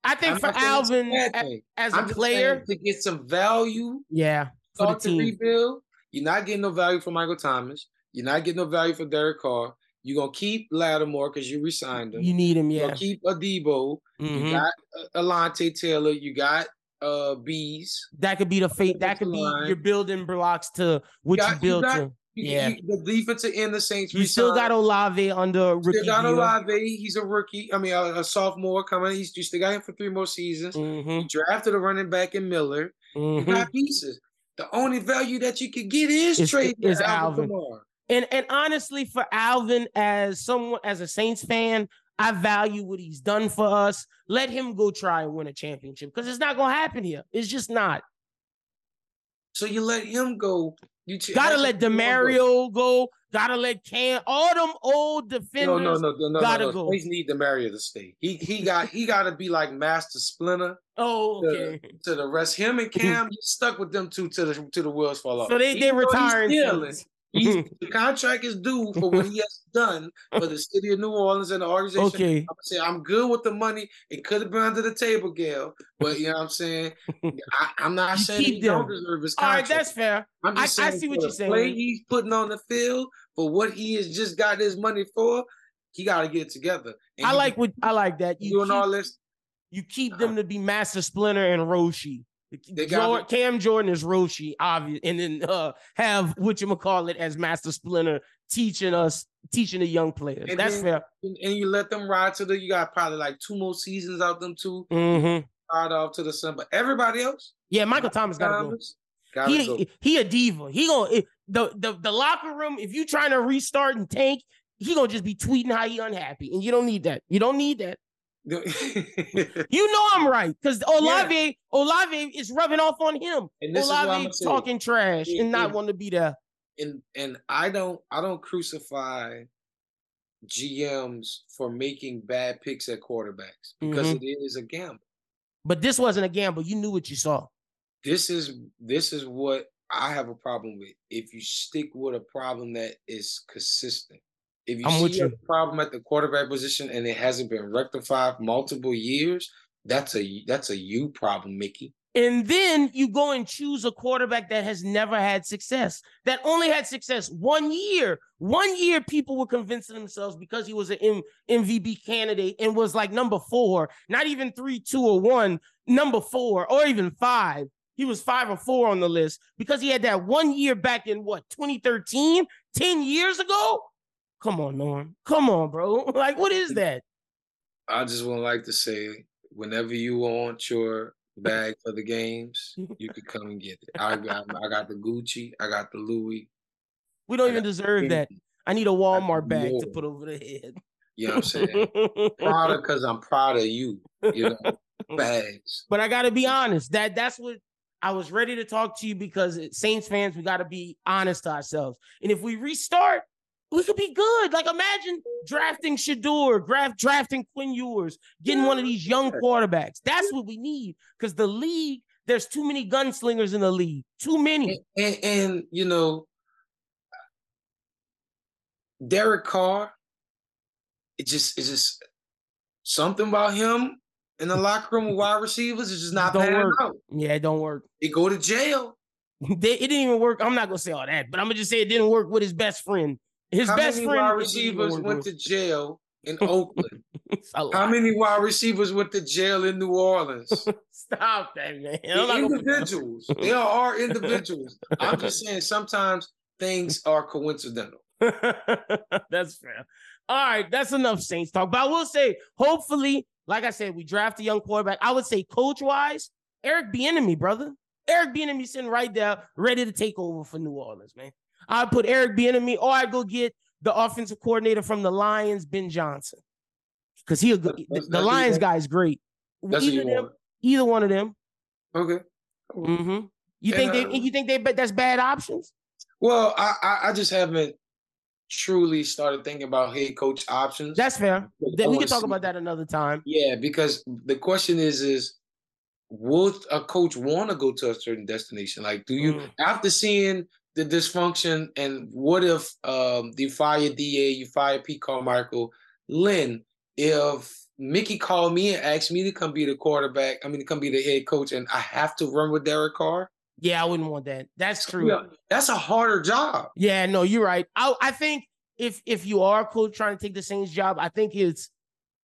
I think I'm for Alvin a as a I'm player to get some value. Yeah, for the team. To rebuild. You're not getting no value for Michael Thomas. You're not getting no value for Derek Carr. You're going to keep Lattimore because you resigned him. You need him, yeah. You're going to keep Adebo. Mm-hmm. You got Alante Taylor. You got uh, Bees. That could be the fate. That could be your building blocks to what you, got, you build you got, to. You, yeah. You, the defense in the Saints. You resigned. Still got Olave under rookie. Still got Olave. Deal. He's a rookie. I mean, a, a sophomore coming. He's, you still got him for three more seasons. Mm-hmm. You drafted a running back in Miller. Mm-hmm. You got pieces. The only value that you could get is it's, trading is Alvin Kamara. And and honestly, for Alvin, as someone as a Saints fan, I value what he's done for us. Let him go try and win a championship because it's not gonna happen here. It's just not. So you let him go. You ch- gotta let DeMario go. go. Gotta let Cam. All them old defenders. No, no, no, no, gotta no, no. go. Please need DeMario to stay. He he got he gotta be like Master Splinter. Oh, okay. To, to the rest, him and Cam, you stuck with them two to the to the wheels fall off. So they they retiring. He's, the contract is due for what he has done for the city of New Orleans and the organization. Okay. I'm saying I'm good with the money. It could have been under the table, Gail, but you know what I'm saying. I, I'm not you saying he them. don't deserve his contract. All right, that's fair. I'm just I, saying I see what you're saying. The play he's putting on the field for what he has just got his money for, he got to get it together. And I you, like what I like that you doing keep, all this. You keep uh-huh. them to be Master Splinter and Roshi. They got Cam Jordan is Roshi, obvious, and then uh, have whatchamacallit as Master Splinter teaching us, teaching the young players. And That's then, fair. And you let them ride to the, you got probably like two more seasons out them two. Mm-hmm. Ride off to the sun. But everybody else? Yeah, Michael Thomas, Thomas got to go. Gotta he, go. He a diva. He gonna, the, the, the locker room, if you trying to restart and tank, he gonna just be tweeting how he unhappy. And you don't need that. You don't need that. You know I'm right because Olave yeah. Olave is rubbing off on him. And this Olave is talking say, trash and, and not wanting to be there. And and I don't I don't crucify G Ms for making bad picks at quarterbacks because mm-hmm. it is a gamble. But this wasn't a gamble. You knew what you saw. This is this is what I have a problem with. If you stick with a problem that is consistent. If you I'm see with you. a problem at the quarterback position and it hasn't been rectified multiple years, that's a that's a you problem, Mickey. And then you go and choose a quarterback that has never had success, that only had success one year. One year people were convincing themselves because he was an M- MVP candidate and was like number four, not even three, two, or one, number four, or even five. He was five or four on the list because he had that one year back in, what, twenty thirteen? ten years ago? Come on, Norm. Come on, bro. Like, what is that? I just would like to say, whenever you want your bag for the games, you can come and get it. I got, I got the Gucci. I got the Louis. We don't I even deserve the- that. I need a Walmart bag more. to put over the head. You know what I'm saying? Proud because I'm proud of you. You know, bags. But I got to be honest. That That's what... I was ready to talk to you because Saints fans, we got to be honest to ourselves. And if we restart, we could be good. Like, imagine drafting Shador, draft, drafting Quinn Ewers, getting one of these young quarterbacks. That's what we need because the league, there's too many gunslingers in the league. Too many. And, and, and you know, Derek Carr, it just is just something about him in the locker room with wide receivers. It's just not panning out. Yeah, it don't work. They go to jail. they, it didn't even work. I'm not going to say all that, but I'm going to just say it didn't work with his best friend. His How best many friend wide receivers went to jail in Oakland? How many wide receivers went to jail in New Orleans? Stop that, man. The individuals. They are individuals. I'm just saying sometimes things are coincidental. That's fair. All right, that's enough Saints talk. But I will say, hopefully, like I said, we draft a young quarterback. I would say coach-wise, Eric Bieniemy, brother. Eric Bieniemy sitting right there, ready to take over for New Orleans, man. I'd put Eric Bieniemy, or I'd go get the offensive coordinator from the Lions, Ben Johnson, because he'll go, that's, the, the Lions guy is great. Either them, either one of them. Okay. Mm-hmm. You and think they? I, you think they? But that's bad options. Well, I I just haven't truly started thinking about head coach options. That's fair. Then we can talk see. about that another time. Yeah, because the question is is. Would a coach want to go to a certain destination? Like, do you, mm. after seeing the dysfunction and what if um, you fire D A, you fire Pete Carmichael, Lynn, if Mickey called me and asked me to come be the quarterback, I mean, to come be the head coach, and I have to run with Derek Carr? Yeah, I wouldn't want that. That's true. Yeah, that's a harder job. Yeah, no, you're right. I I think if if you are coach trying to take the Saints job, I think it's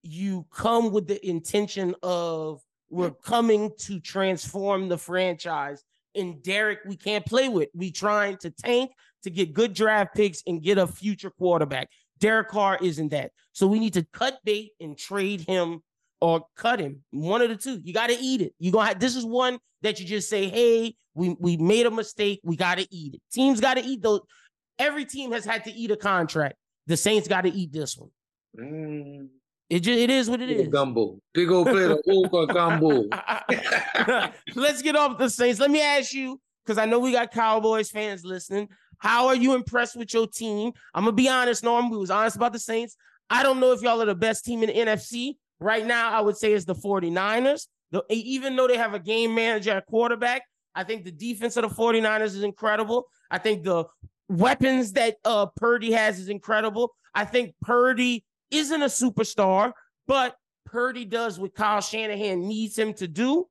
you come with the intention of we're coming to transform the franchise. And Derek, we can't play with. We trying to tank to get good draft picks and get a future quarterback. Derek Carr isn't that. So we need to cut bait and trade him or cut him. One of the two. You got to eat it. You gonna have, this is one that you just say, hey, we, we made a mistake. We got to eat it. Teams got to eat those. Every team has had to eat a contract. The Saints got to eat this one. Mm. It just, it is what it is. Gumbo. Big old plate of okra gumbo. Let's get off the Saints. Let me ask you, because I know we got Cowboys fans listening. How are you impressed with your team? I'm going to be honest, Norm. We was honest about the Saints. I don't know if y'all are the best team in the N F C. Right now, I would say it's the forty-niners. The, even though they have a game manager at quarterback, I think the defense of the forty-niners is incredible. I think the weapons that uh, Purdy has is incredible. I think Purdy isn't a superstar, but Purdy does what Kyle Shanahan needs him to do.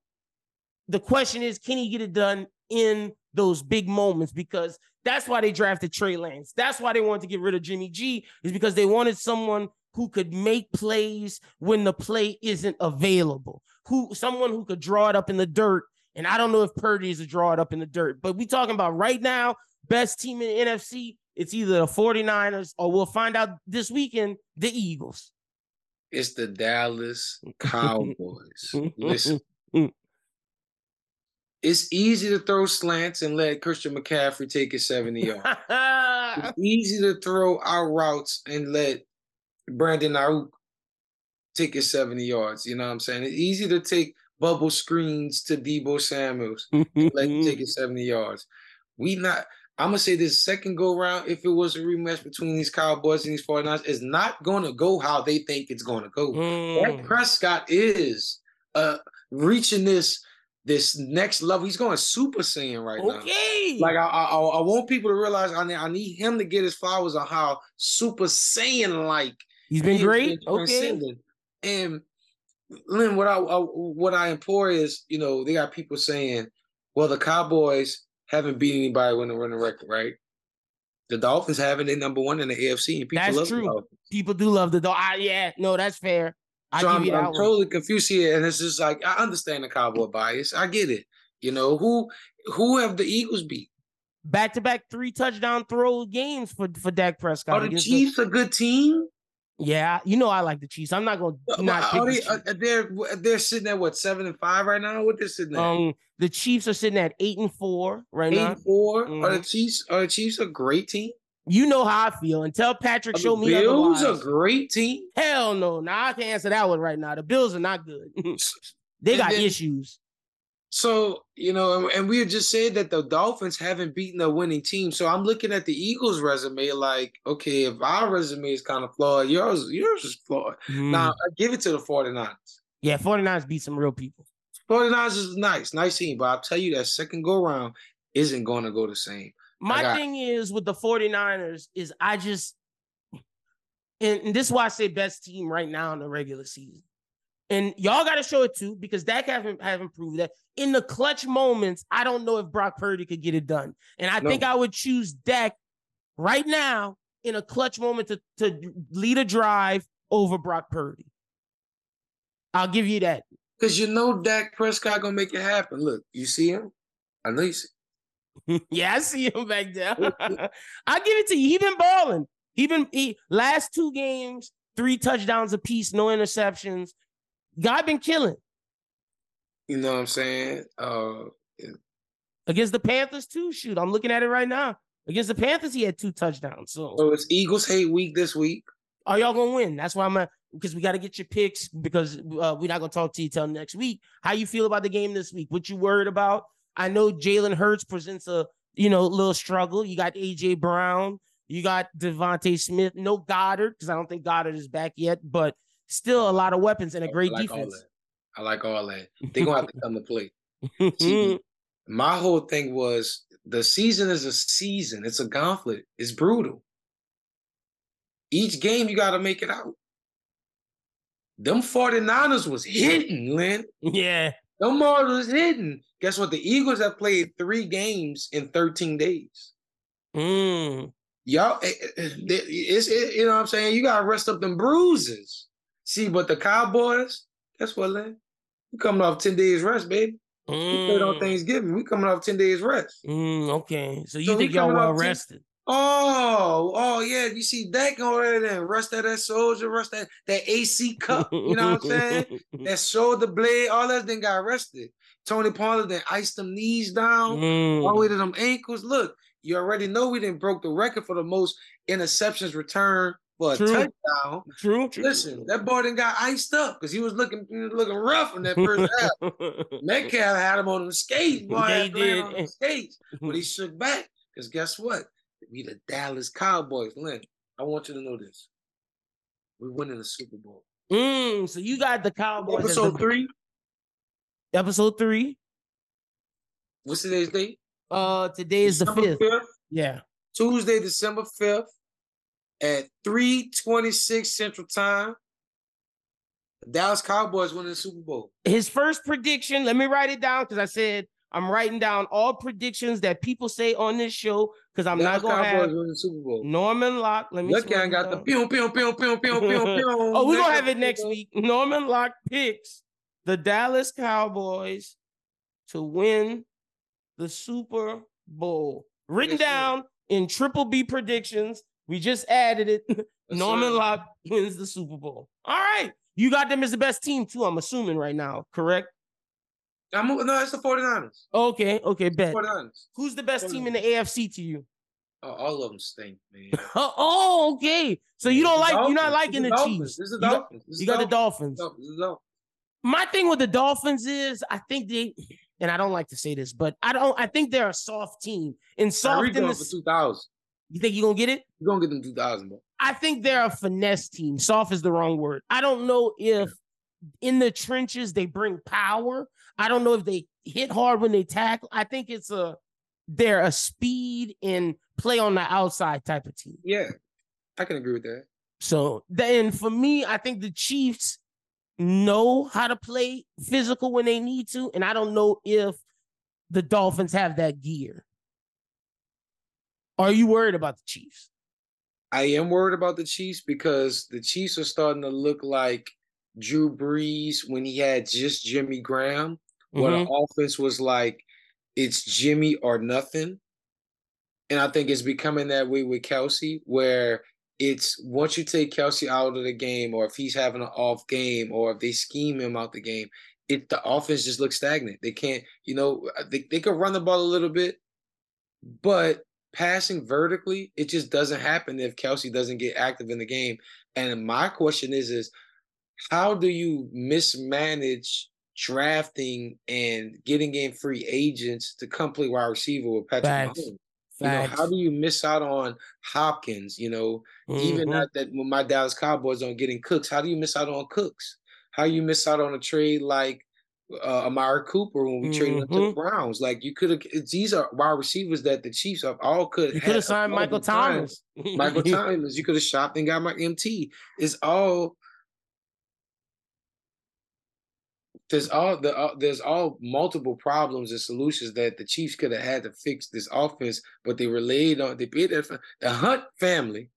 The question is, can he get it done in those big moments? Because that's why they drafted Trey Lance. That's why they wanted to get rid of Jimmy G, is because they wanted someone who could make plays when the play isn't available, who someone who could draw it up in the dirt. And I don't know if Purdy is a draw it up in the dirt, but we're talking about right now, best team in the N F C. It's either the forty-niners or we'll find out this weekend, the Eagles. It's the Dallas Cowboys. Listen, it's easy to throw slants and let Christian McCaffrey take his seventy yards. It's easy to throw out routes and let Brandon Ayuk take his seventy yards. You know what I'm saying? It's easy to take bubble screens to Deebo Samuels and let him take his seventy yards. We not... I'm going to say this second go-round, if it was a rematch between these Cowboys and these forty-niners, it's not going to go how they think it's going to go. Mm. Dak Prescott is uh, reaching this this next level. He's going Super Saiyan right okay. now. Okay. Like, I, I I want people to realize I need, I need him to get his flowers on how Super Saiyan-like. He's been he great. Been okay. And, Lynn, what I, I, what I implore is, you know, they got people saying, well, the Cowboys haven't beat anybody when they run the record, right? The Dolphins haven't. They're number one in the A F C, and people that's love true. The Dolphins. People do love the Dolphins. Yeah, no, that's fair. I so give I'm, you that I'm totally confused here, and it's just like, I understand the Cowboy bias. I get it. You know, who who have the Eagles beat? Back-to-back three-touchdown throw games for, for Dak Prescott. Are the Chiefs the- a good team? Yeah, you know I like the Chiefs. I'm not going to not pick they, the They're, they're sitting at, what, seven and five right now? What they're sitting at? Um, the Chiefs are sitting at eight and four right eight now. eight and four? Mm-hmm. Are the Chiefs Are the Chiefs a great team? You know how I feel. And tell Patrick, show me otherwise. The Bills a great team? Hell no. Nah, I can't answer that one right now. The Bills are not good. They got then, issues. So, you know, and, and we had just said that the Dolphins haven't beaten a winning team. So I'm looking at the Eagles' resume like, okay, if our resume is kind of flawed, yours yours is flawed. Mm. Now, I give it to the forty-niners. Yeah, forty-niners beat some real people. forty-niners is nice. Nice team. But I'll tell you that second go-round isn't going to go the same. My got- thing is with the forty-niners is I just – and this is why I say best team right now in the regular season. And y'all got to show it too, because Dak haven't, haven't proved that. In the clutch moments, I don't know if Brock Purdy could get it done. And I no. think I would choose Dak right now in a clutch moment to, to lead a drive over Brock Purdy. I'll give you that. Because you know Dak Prescott going to make it happen. Look, you see him? I know you see him. Yeah, I see him back there. I'll give it to you. He been balling. He been he, last two games, three touchdowns apiece, no interceptions. God been killing. You know what I'm saying? Uh, yeah. Against the Panthers, too. Shoot, I'm looking at it right now. Against the Panthers, he had two touchdowns. So, so it's Eagles hate week this week. Are y'all going to win? That's why I'm at, because we got to get your picks because uh, we're not going to talk to you till next week. How you feel about the game this week? What you worried about? I know Jalen Hurts presents a, you know, little struggle. You got A J. Brown. You got Devontae Smith. No Goddard, because I don't think Goddard is back yet, but still a lot of weapons and a great I like defense. I like all that. They're going to have to come to play. See, my whole thing was the season is a season. It's a gauntlet. It's brutal. Each game, you got to make it out. Them forty-niners was hitting, Lynn. Yeah. Them Marlins hitting. Guess what? The Eagles have played three games in thirteen days. Mm. y'all, it's it, you know what I'm saying? You gotta rest up them bruises. See, but the Cowboys, guess what, Lynn? We coming off ten days rest, baby. Mm. We played on Thanksgiving. We coming off ten days rest. Mm, okay, so you so think we y'all well rested? ten Oh, oh yeah. You see that going there and rest that, that soldier, rest that, that A C cup. You know what I'm saying? That shoulder blade, all that then got rested. Tony Pollard then iced them knees down, mm. all the way to them ankles. Look, you already know we didn't broke the record for the most interceptions returned for a true. touchdown. True, true. Listen, that boy done got iced up because he was looking he was looking rough in that first half. Metcalf had him on them skates, boy. They did. On them skates, but he shook back because guess what? We the Dallas Cowboys. Lynn, I want you to know this. We're winning the Super Bowl. Mm, so you got the Cowboys. Episode the, three. Episode three. What's today's date? Uh, today is December the fifth. fifth. Yeah. Tuesday, December fifth at three twenty-six Central Time. The Dallas Cowboys winning the Super Bowl. His first prediction, let me write it down because I said I'm writing down all predictions that people say on this show because I'm Dallas not going to have win the Super Bowl. Norman Locke. Let me Look, I got the pew, pew, pew, pew, pew, pew, pew. Oh, we're going to have it next week. Norman Locke picks the Dallas Cowboys to win the Super Bowl. Written yes, down sir. in Triple B predictions. We just added it. Yes, Norman sir. Locke wins the Super Bowl. All right. You got them as the best team, too, I'm assuming right now, correct? I'm, no, it's the 49ers. Okay, okay, bet. forty-niners. Who's the best team in the A F C to you? Oh, all of them stink, man. Oh, okay. So you don't like, you're not liking the Chiefs. This is the Dolphins. You got the Dolphins. My thing with the Dolphins is, I think they, and I don't like to say this, but I don't. I think they're a soft team. And soft in the for two thousand. You think you're gonna get it? You're gonna get them two thousand, bro. I think they're a finesse team. Soft is the wrong word. I don't know if in the trenches they bring power. I don't know if they hit hard when they tackle. I think it's a they're a speed and play on the outside type of team. Yeah, I can agree with that. So then for me, I think the Chiefs know how to play physical when they need to, and I don't know if the Dolphins have that gear. Are you worried about the Chiefs? I am worried about the Chiefs because the Chiefs are starting to look like Drew Brees when he had just Jimmy Graham. Where mm-hmm. the offense was like, it's Jimmy or nothing. And I think it's becoming that way with Kelsey, where it's once you take Kelsey out of the game, or if he's having an off game, or if they scheme him out the game, it the offense just looks stagnant. They can't, you know, they, they could run the ball a little bit, but passing vertically, it just doesn't happen if Kelsey doesn't get active in the game. And my question is, is how do you mismanage drafting and getting in free agents to come play wide receiver with Patrick Mahomes? You know, how do you miss out on Hopkins? You know, mm-hmm. even not that when my Dallas Cowboys don't get in Cooks, how do you miss out on Cooks? How you miss out on a trade like uh, Amari Cooper when we mm-hmm. traded him to the Browns? Like you could have. These are wide receivers that the Chiefs have all could. You could have signed Michael Thomas. Michael Thomas. You could have shopped and got my M T. It's all. There's all the uh, there's all multiple problems and solutions that the Chiefs could have had to fix this offense, but they relayed on they paid that the Hunt family,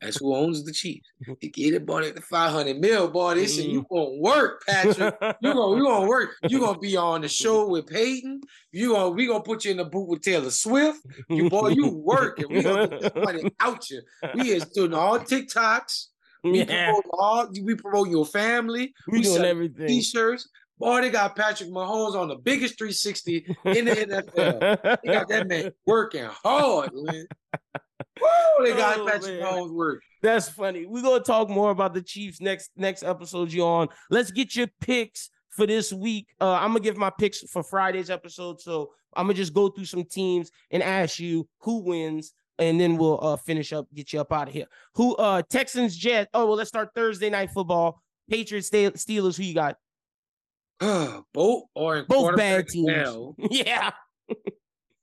that's who owns the Chiefs. They get it bought at the five hundred mil, boy. They said you gonna work, Patrick. You gonna you gonna work. You gonna be on the show with Peyton. You gonna we gonna put you in the boot with Taylor Swift. You boy, you working. We gonna get this money out you. We is doing all TikToks. We yeah. promote all. We promote your family. We, we doing everything. T-shirts. Boy, they got Patrick Mahomes on the biggest three sixty in the N F L. They got that man working hard, man. Woo, they got oh, Patrick man. Mahomes working. That's funny. We're going to talk more about the Chiefs next next episode you're on. Let's get your picks for this week. Uh, I'm going to give my picks for Friday's episode, so I'm going to just go through some teams and ask you who wins, and then we'll uh, finish up, get you up out of here. Who? Uh, Texans, Jets. Oh, well, let's start Thursday Night Football. Patriots, Steelers, who you got? Both are in both bad teams. Now. Yeah,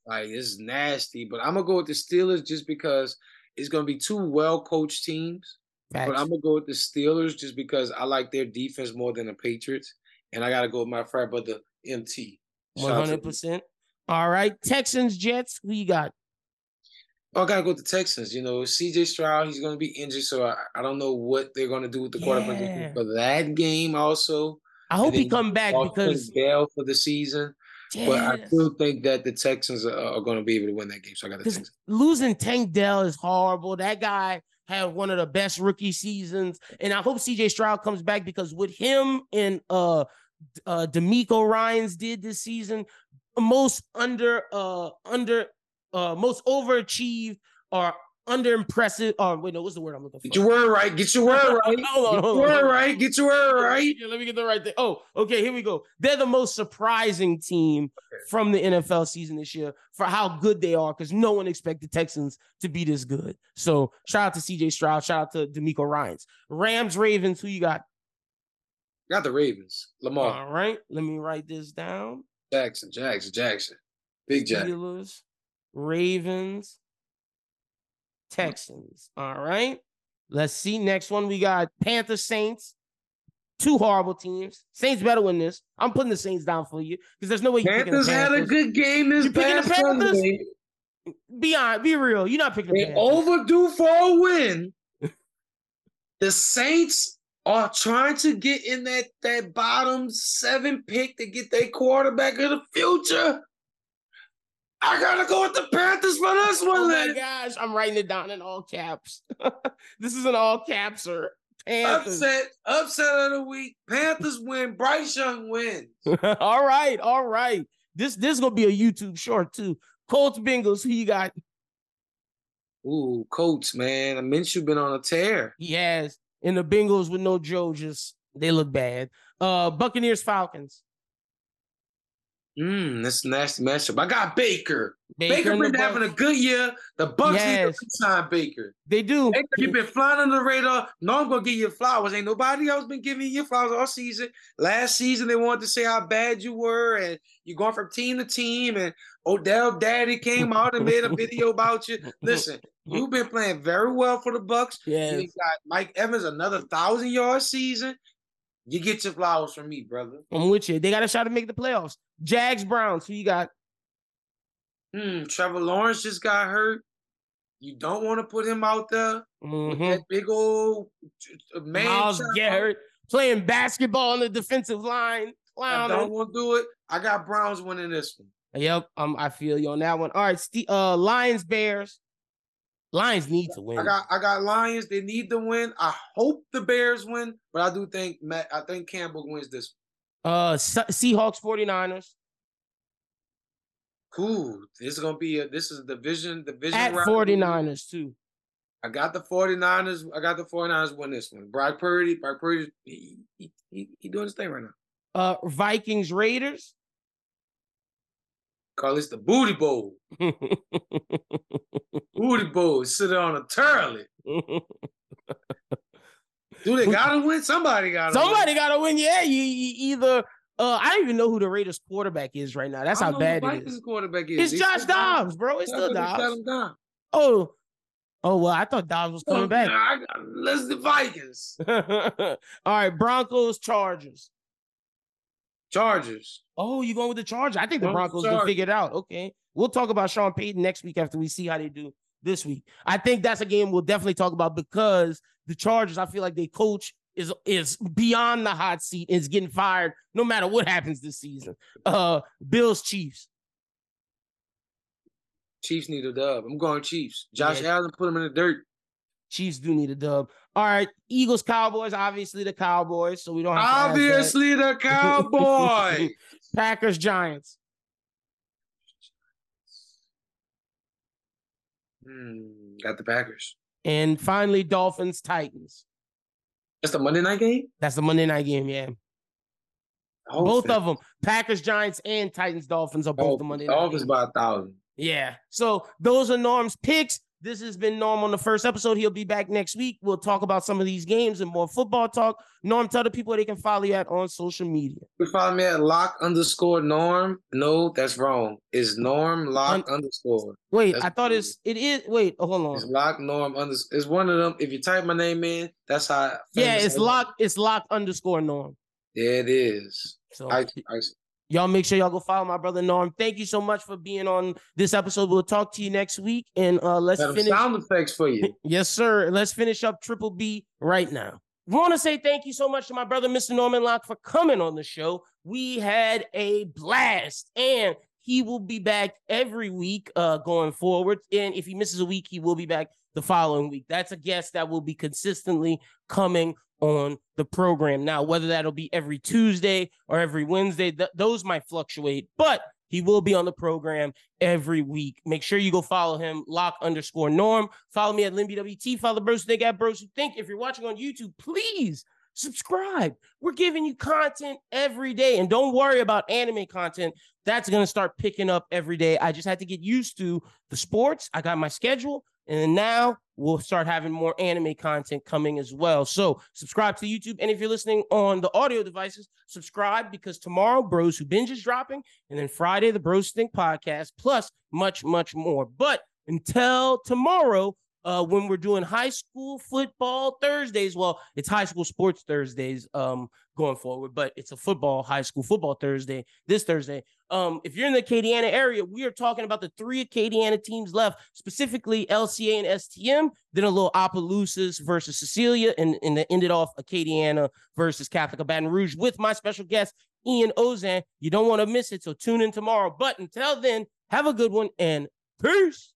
like it's nasty. But I'm gonna go with the Steelers just because it's gonna be two well-coached teams. Facts. But I'm gonna go with the Steelers just because I like their defense more than the Patriots, and I gotta go with my frat brother M T. One hundred percent. All right, Texans, Jets. Who you got? Oh, I got to go to Texas. You know, C J Stroud, he's going to be injured, so I, I don't know what they're going to do with the yeah. quarterback for that game also. I hope he come back because Dale for the season. Yes. But I still think that the Texans are, are going to be able to win that game, so I got the Texans. Losing Tank Dell is horrible. That guy had one of the best rookie seasons, and I hope C J Stroud comes back because with him and uh, uh, DeMeco Ryans did this season, most under uh under uh most overachieved or underimpressive. Oh, wait, no, what's the word I'm looking for? Get your word right. Get your word right. Hold on, hold on. Get your word right. Get your word right. Yeah, let me get the right thing. Oh, okay, here we go. They're the most surprising team okay. from the N F L season this year for how good they are because no one expected Texans to be this good. So shout out to C J Stroud. Shout out to DeMeco Ryans. Rams, Ravens, who you got? Got the Ravens. Lamar. All right, let me write this down. Jackson, Jackson, Jackson. Big Jackson. Ravens. Texans. All right. Let's see. Next one, we got Panthers, Saints. Two horrible teams. Saints better win this. I'm putting the Saints down for you because there's no way you're Panthers picking the Panthers. Panthers had a good game this past Sunday. Be honest, be real. You're not picking the Panthers. They overdue for a win. The Saints are trying to get in that, that bottom seven pick to get their quarterback of the future. I gotta go with the Panthers for this one. Oh my gosh, I'm writing it down in all caps. This is an all capser. Panthers. Upset, upset of the week. Panthers win. Bryce Young wins. all right, all right. This this is gonna be a YouTube short too. Colts, Bengals. Who you got? Ooh, Colts, man. I mean, you've been on a tear. He has. And the Bengals with no Joe, just they look bad. Uh, Buccaneers, Falcons. Mm, that's a nasty matchup. I got Baker. Baker, Baker been having a good year. The Bucs yes. need to sign Baker. They do. Baker, you've been flying on the radar. No, I'm going to give you flowers. Ain't nobody else been giving you flowers all season. Last season, they wanted to say how bad you were, and you're going from team to team, and Odell Daddy came out and made a video about you. Listen, you've been playing very well for the Bucs. Yes. You got Mike Evans, another one thousand yard season. You get your flowers from me, brother. I'm with you. They got a shot to make the playoffs. Jags, Browns, who you got? Hmm, Trevor Lawrence just got hurt. You don't want to put him out there. Mm-hmm. That big old man. Miles get hurt. Playing basketball on the defensive line. Clown. I don't want to do it. I got Browns winning this one. Yep, um, I feel you on that one. All right, Steve, uh, Lions, Bears. Lions need to win. I got, I got Lions. They need to win. I hope the Bears win, but I do think Matt, I think Campbell wins this one. Uh, Seahawks, forty-niners. Cool. This is gonna be a, this is division division at rivalry. forty-niners too. I got the forty-niners. I got the forty-niners win this one. Brock Purdy, Brock Purdy, he, he, he, he doing his thing right now. Uh, Vikings, Raiders. Call this the booty bowl. Booty bowl. Sit on a turlet. Do they gotta win? Somebody gotta Somebody win. Somebody gotta win. Yeah, you, you either. Uh, I don't even know who the Raiders quarterback is right now. That's how bad it is. Quarterback is. It's they Josh Dobbs, bro. It's still Dobbs. Oh, oh well, I thought Dobbs was coming oh, back. I got, let's the Vikings. All right, Broncos, Chargers. Chargers. Oh, you going with the Chargers? I think the Broncos can figure it out. Okay. We'll talk about Sean Payton next week after we see how they do this week. I think that's a game we'll definitely talk about because the Chargers, I feel like their coach is is beyond the hot seat and is getting fired no matter what happens this season. Uh, Bills, Chiefs. Chiefs need a dub. I'm going Chiefs. Josh yeah. Allen put them in the dirt. Chiefs do need a dub. All right, Eagles, Cowboys, obviously the Cowboys, so we don't have to obviously the Cowboys. Packers, Giants. Mm, got the Packers. And finally, Dolphins, Titans. That's the Monday night game? That's the Monday night game, yeah. Both that. of them, Packers, Giants, and Titans, Dolphins are both oh, the Monday night Dolphins games. by a thousand. Yeah, so those are Norm's picks. This has been Norm on the first episode. He'll be back next week. We'll talk about some of these games and more football talk. Norm, tell the people they can follow you at on social media. You can follow me at Lock underscore Norm. No, that's wrong. It's Norm Lock Un- underscore. Wait, that's I thought weird. it's, it is, wait, oh, hold on. It's Lock Norm underscore. It's one of them. If you type my name in, that's how. I yeah, it's Lock, it's Lock underscore Norm. Yeah, it is. So I, I, Y'all make sure y'all go follow my brother Norm. Thank you so much for being on this episode. We'll talk to you next week. And uh, let's Got finish. Sound effects for you. Yes, sir. Let's finish up Triple B right now. We want to say thank you so much to my brother, Mister Norman Locke, for coming on the show. We had a blast, and he will be back every week uh, going forward. And if he misses a week, he will be back the following week. That's a guest that will be consistently coming on the program. Now, whether that'll be every Tuesday or every Wednesday, th- those might fluctuate, but he will be on the program every week. Make sure you go follow him, Lock underscore Norm. Follow me at LinBWT. Follow Bros Who Think at Bros Who Think. If you're watching on YouTube, please subscribe. We're giving you content every day. And don't worry about anime content. That's going to start picking up every day. I just had to get used to the sports. I got my schedule. And then now we'll start having more anime content coming as well. So subscribe to YouTube. And if you're listening on the audio devices, subscribe, because tomorrow Bros Who Binge is dropping. And then Friday, the Bros Think podcast, plus much, much more. But until tomorrow, uh, when we're doing high school football Thursdays, well, it's high school sports Thursdays um, going forward, but it's a football, high school football Thursday, this Thursday. Um, if you're in the Acadiana area, we are talking about the three Acadiana teams left, specifically L C A and S T M, then a little Opelousas versus Cecilia, and, and then ended off Acadiana versus Catholic of Baton Rouge with my special guest, Ian Ozan. You don't want to miss it, so tune in tomorrow. But until then, have a good one, and peace.